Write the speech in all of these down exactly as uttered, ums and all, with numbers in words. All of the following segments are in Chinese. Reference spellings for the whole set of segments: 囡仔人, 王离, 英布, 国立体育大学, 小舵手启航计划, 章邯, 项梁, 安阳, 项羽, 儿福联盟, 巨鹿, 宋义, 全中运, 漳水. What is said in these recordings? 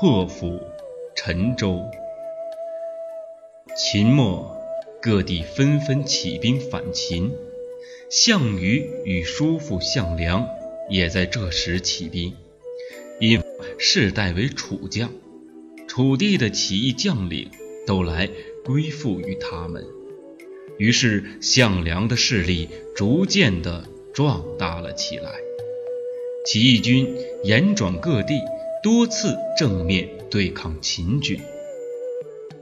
破釜沉舟。秦末各地纷纷起兵反秦，项羽与叔父项梁也在这时起兵，因世代为楚将，楚地的起义将领都来归附于他们，于是项梁的势力逐渐地壮大了起来。起义军辗转各地，多次正面对抗秦军。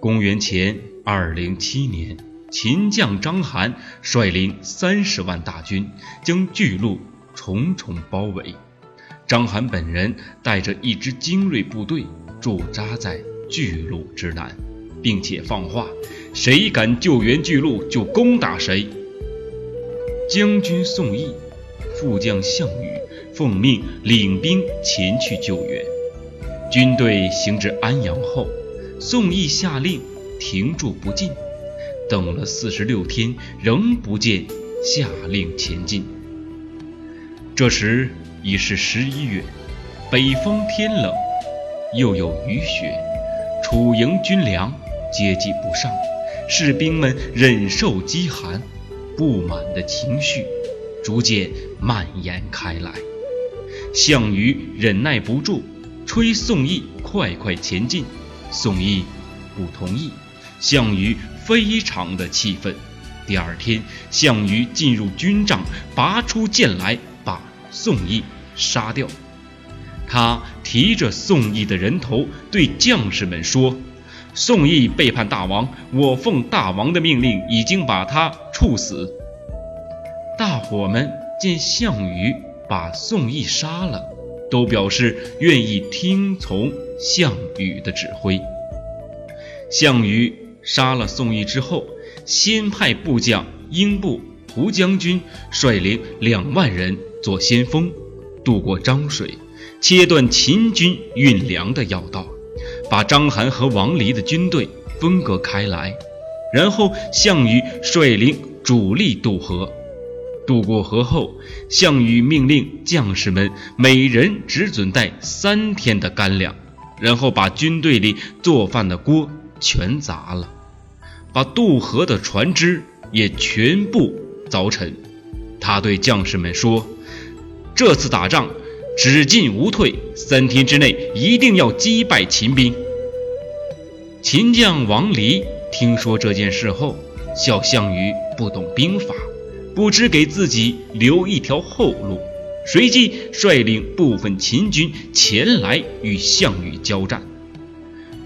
公元前二零七年，秦将章邯率领三十万大军，将巨鹿重重包围。章邯本人带着一支精锐部队驻扎在巨鹿之南，并且放话：谁敢救援巨鹿，就攻打谁。将军宋义、副将项羽奉命领兵前去救援。军队行至安阳后，宋义下令停驻不进，等了四十六天，仍不见下令前进。这时已是十一月，北方天冷，又有雨雪，楚营军粮接济不上，士兵们忍受饥寒，不满的情绪逐渐蔓延开来。项羽忍耐不住，催宋义快快前进，宋义不同意，项羽非常的气愤。第二天，项羽进入军帐，拔出剑来，把宋义杀掉。他提着宋义的人头，对将士们说：宋义背叛大王，我奉大王的命令，已经把他处死。大伙们见项羽把宋义杀了，都表示愿意听从项羽的指挥。项羽杀了宋义之后，先派部将英布胡将军率领两万人做先锋，渡过漳水，切断秦军运粮的要道，把章邯和王离的军队分割开来。然后项羽率领主力渡河，渡过河后，项羽命令将士们每人只准带三天的干粮，然后把军队里做饭的锅全砸了，把渡河的船只也全部凿沉。他对将士们说：这次打仗只进无退，三天之内一定要击败秦兵。秦将王离听说这件事后，笑项羽不懂兵法，不知给自己留一条后路，随即率领部分秦军前来与项羽交战。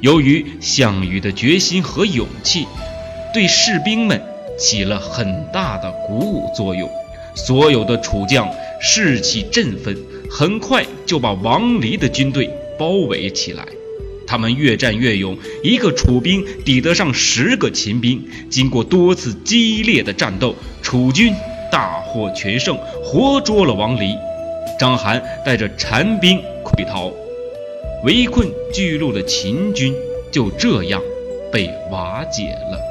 由于项羽的决心和勇气，对士兵们起了很大的鼓舞作用，所有的楚将士气振奋，很快就把王离的军队包围起来。他们越战越勇，一个楚兵抵得上十个秦兵。经过多次激烈的战斗，楚军大获全胜，活捉了王离。章邯带着残兵溃逃，围困巨鹿的秦军就这样被瓦解了。